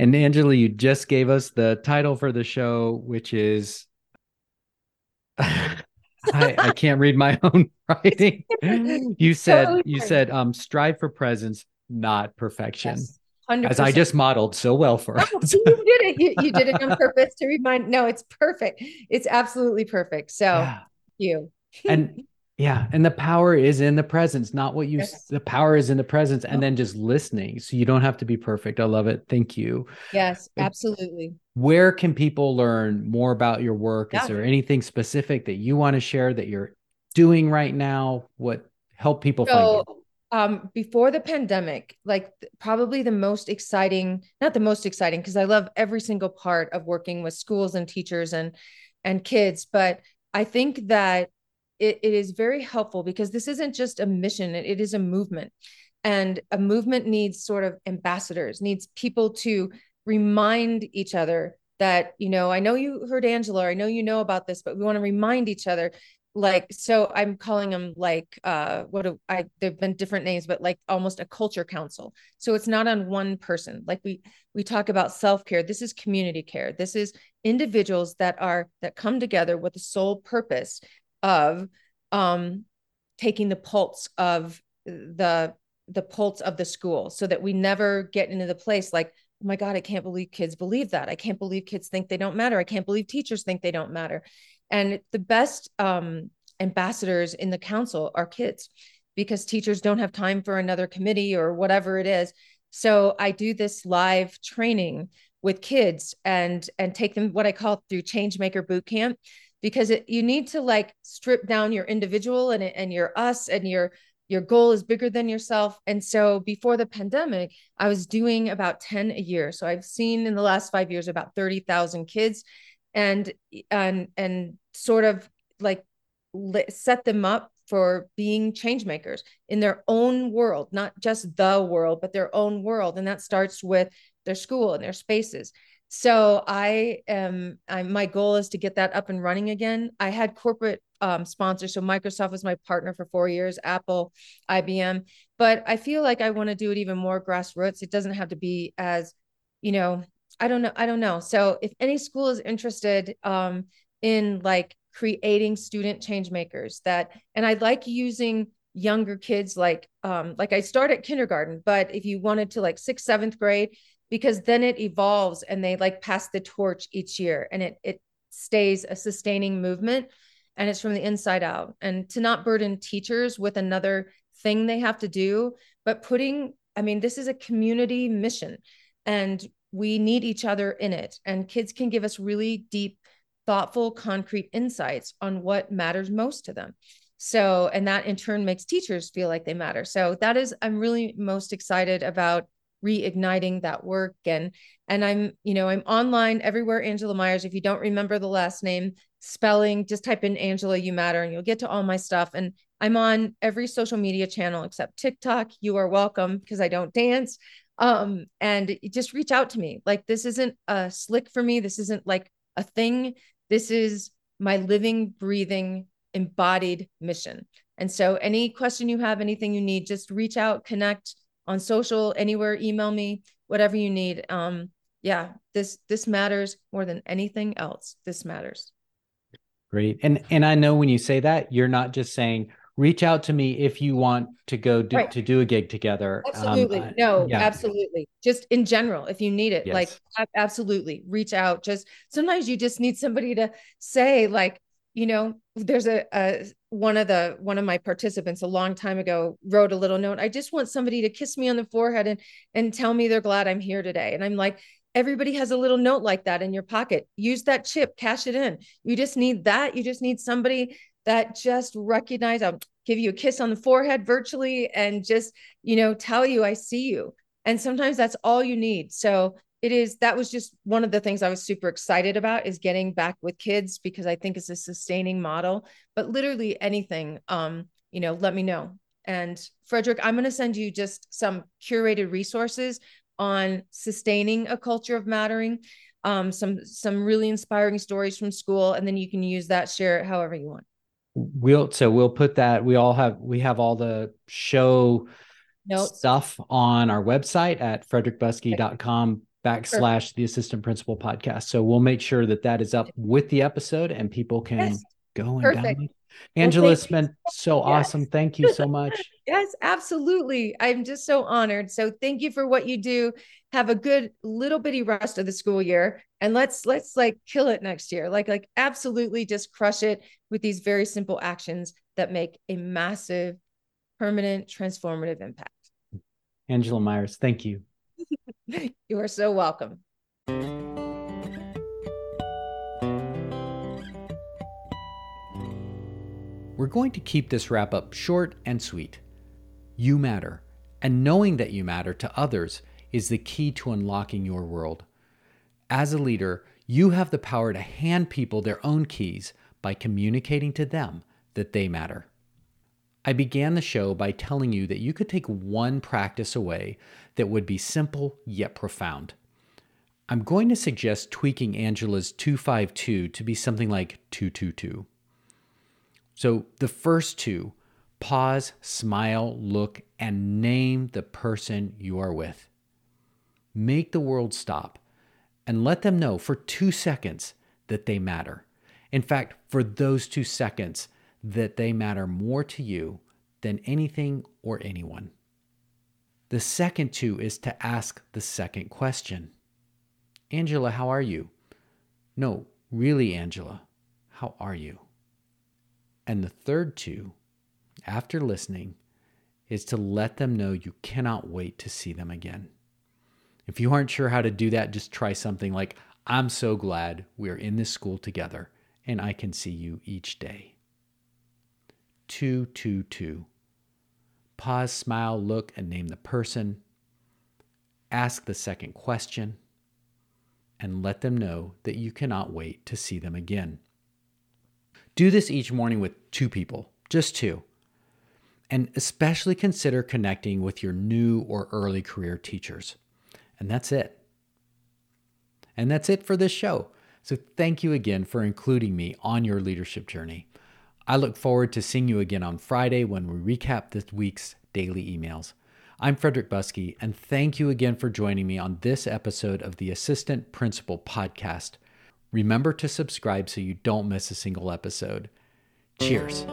And Angela, you just gave us the title for the show, which is, I can't read my own writing. You said, strive for presence, not perfection. Yes. 100%. As I just modeled so well for us. You did it on purpose to remind. No, it's perfect. It's absolutely perfect. So you. And the power is in the presence, not what you, the power is in the presence and then just listening. So you don't have to be perfect. I love it. Thank you. Yes, absolutely. Where can people learn more about your work? Is there anything specific that you want to share that you're doing right now? What help people find you? Before the pandemic, like probably the most exciting, not the most exciting, because I love every single part of working with schools and teachers and kids. But I think that it is very helpful because this isn't just a mission. It is a movement, and a movement needs sort of ambassadors, needs people to remind each other that, you know, I know you heard Angela, I know you know about this, but we want to remind each other. Like, so I'm calling them like, there've been different names, but like almost a culture council. So it's not on one person. Like we talk about self-care. This is community care. This is individuals that come together with the sole purpose of, taking the pulse of the school so that we never get into the place like, oh my God, I can't believe kids believe that. I can't believe kids think they don't matter. I can't believe teachers think they don't matter. And the best ambassadors in the council are kids, because teachers don't have time for another committee or whatever it is. So I do this live training with kids and take them what I call through Changemaker Bootcamp, because you need to like strip down your individual and your us and your goal is bigger than yourself. And so before the pandemic, I was doing about 10 a year. So I've seen in the last 5 years about 30,000 kids. And sort of like set them up for being change makers in their own world, not just the world, but their own world. And that starts with their school and their spaces. So my goal is to get that up and running again. I had corporate sponsors. So Microsoft was my partner for 4 years, Apple, IBM, but I feel like I want to do it even more grassroots. It doesn't have to be as, you know, I don't know. So if any school is interested in like creating student change makers and I like using younger kids, like I start at kindergarten, but if you wanted to like 6th, 7th grade, because then it evolves and they like pass the torch each year and it stays a sustaining movement and it's from the inside out, and to not burden teachers with another thing they have to do, but this is a community mission and we need each other in it, and kids can give us really deep, thoughtful, concrete insights on what matters most to them. So, and that in turn makes teachers feel like they matter. So that is, I'm really most excited about reigniting that work. And I'm online everywhere, Angela Maiers. If you don't remember the last name, spelling, just type in Angela, you matter, and you'll get to all my stuff. And I'm on every social media channel except TikTok. You are welcome, because I don't dance. And just reach out to me. Like, this isn't a slick for me. This isn't like a thing. This is my living, breathing, embodied mission. And so any question you have, anything you need, just reach out, connect on social, anywhere, email me, whatever you need. This matters more than anything else. This matters. Great. And I know when you say that, you're not just saying, reach out to me if you want to do a gig together. Absolutely. Absolutely. Just in general, if you need it, yes. Absolutely reach out. Just sometimes you just need somebody to say, like, you know, there's one of my participants a long time ago wrote a little note. I just want somebody to kiss me on the forehead and tell me they're glad I'm here today. And I'm like, everybody has a little note like that in your pocket. Use that chip, cash it in. You just need that. You just need somebody that just recognize, I'll give you a kiss on the forehead virtually and just, tell you, I see you. And sometimes that's all you need. So that was just one of the things I was super excited about, is getting back with kids, because I think it's a sustaining model, but literally anything, let me know. And Frederick, I'm going to send you just some curated resources on sustaining a culture of mattering, some really inspiring stories from school. And then you can use that, share it however you want. We'll put that. We have all the show stuff on our website at frederickbuskey.com/the assistant principal podcast. So we'll make sure that is up with the episode, and people can go and download. Angela, it's been so awesome. Thank you so much. Yes, absolutely. I'm just so honored. So thank you for what you do. Have a good little bitty rest of the school year, and let's kill it next year. Like absolutely just crush it with these very simple actions that make a massive, permanent, transformative impact. Angela Maiers, thank you. You are so welcome. We're going to keep this wrap up short and sweet. You matter, and knowing that you matter to others is the key to unlocking your world. As a leader, you have the power to hand people their own keys by communicating to them that they matter. I began the show by telling you that you could take one practice away that would be simple yet profound. I'm going to suggest tweaking Angela's 252 to be something like 222. So the first two, pause, smile, look, and name the person you are with. Make the world stop and let them know for 2 seconds that they matter. In fact, for those 2 seconds, that they matter more to you than anything or anyone. The second two is to ask the second question. Angela, how are you? No, really, Angela, how are you? And the third two, after listening, is to let them know you cannot wait to see them again. If you aren't sure how to do that, just try something like, I'm so glad we're in this school together and I can see you each day. 222. Pause, smile, look, and name the person. Ask the second question and let them know that you cannot wait to see them again. Do this each morning with 2 people, just 2. And especially consider connecting with your new or early career teachers. And that's it. And that's it for this show. So thank you again for including me on your leadership journey. I look forward to seeing you again on Friday when we recap this week's daily emails. I'm Frederick Buskey, and thank you again for joining me on this episode of the Assistant Principal Podcast. Remember to subscribe so you don't miss a single episode. Cheers.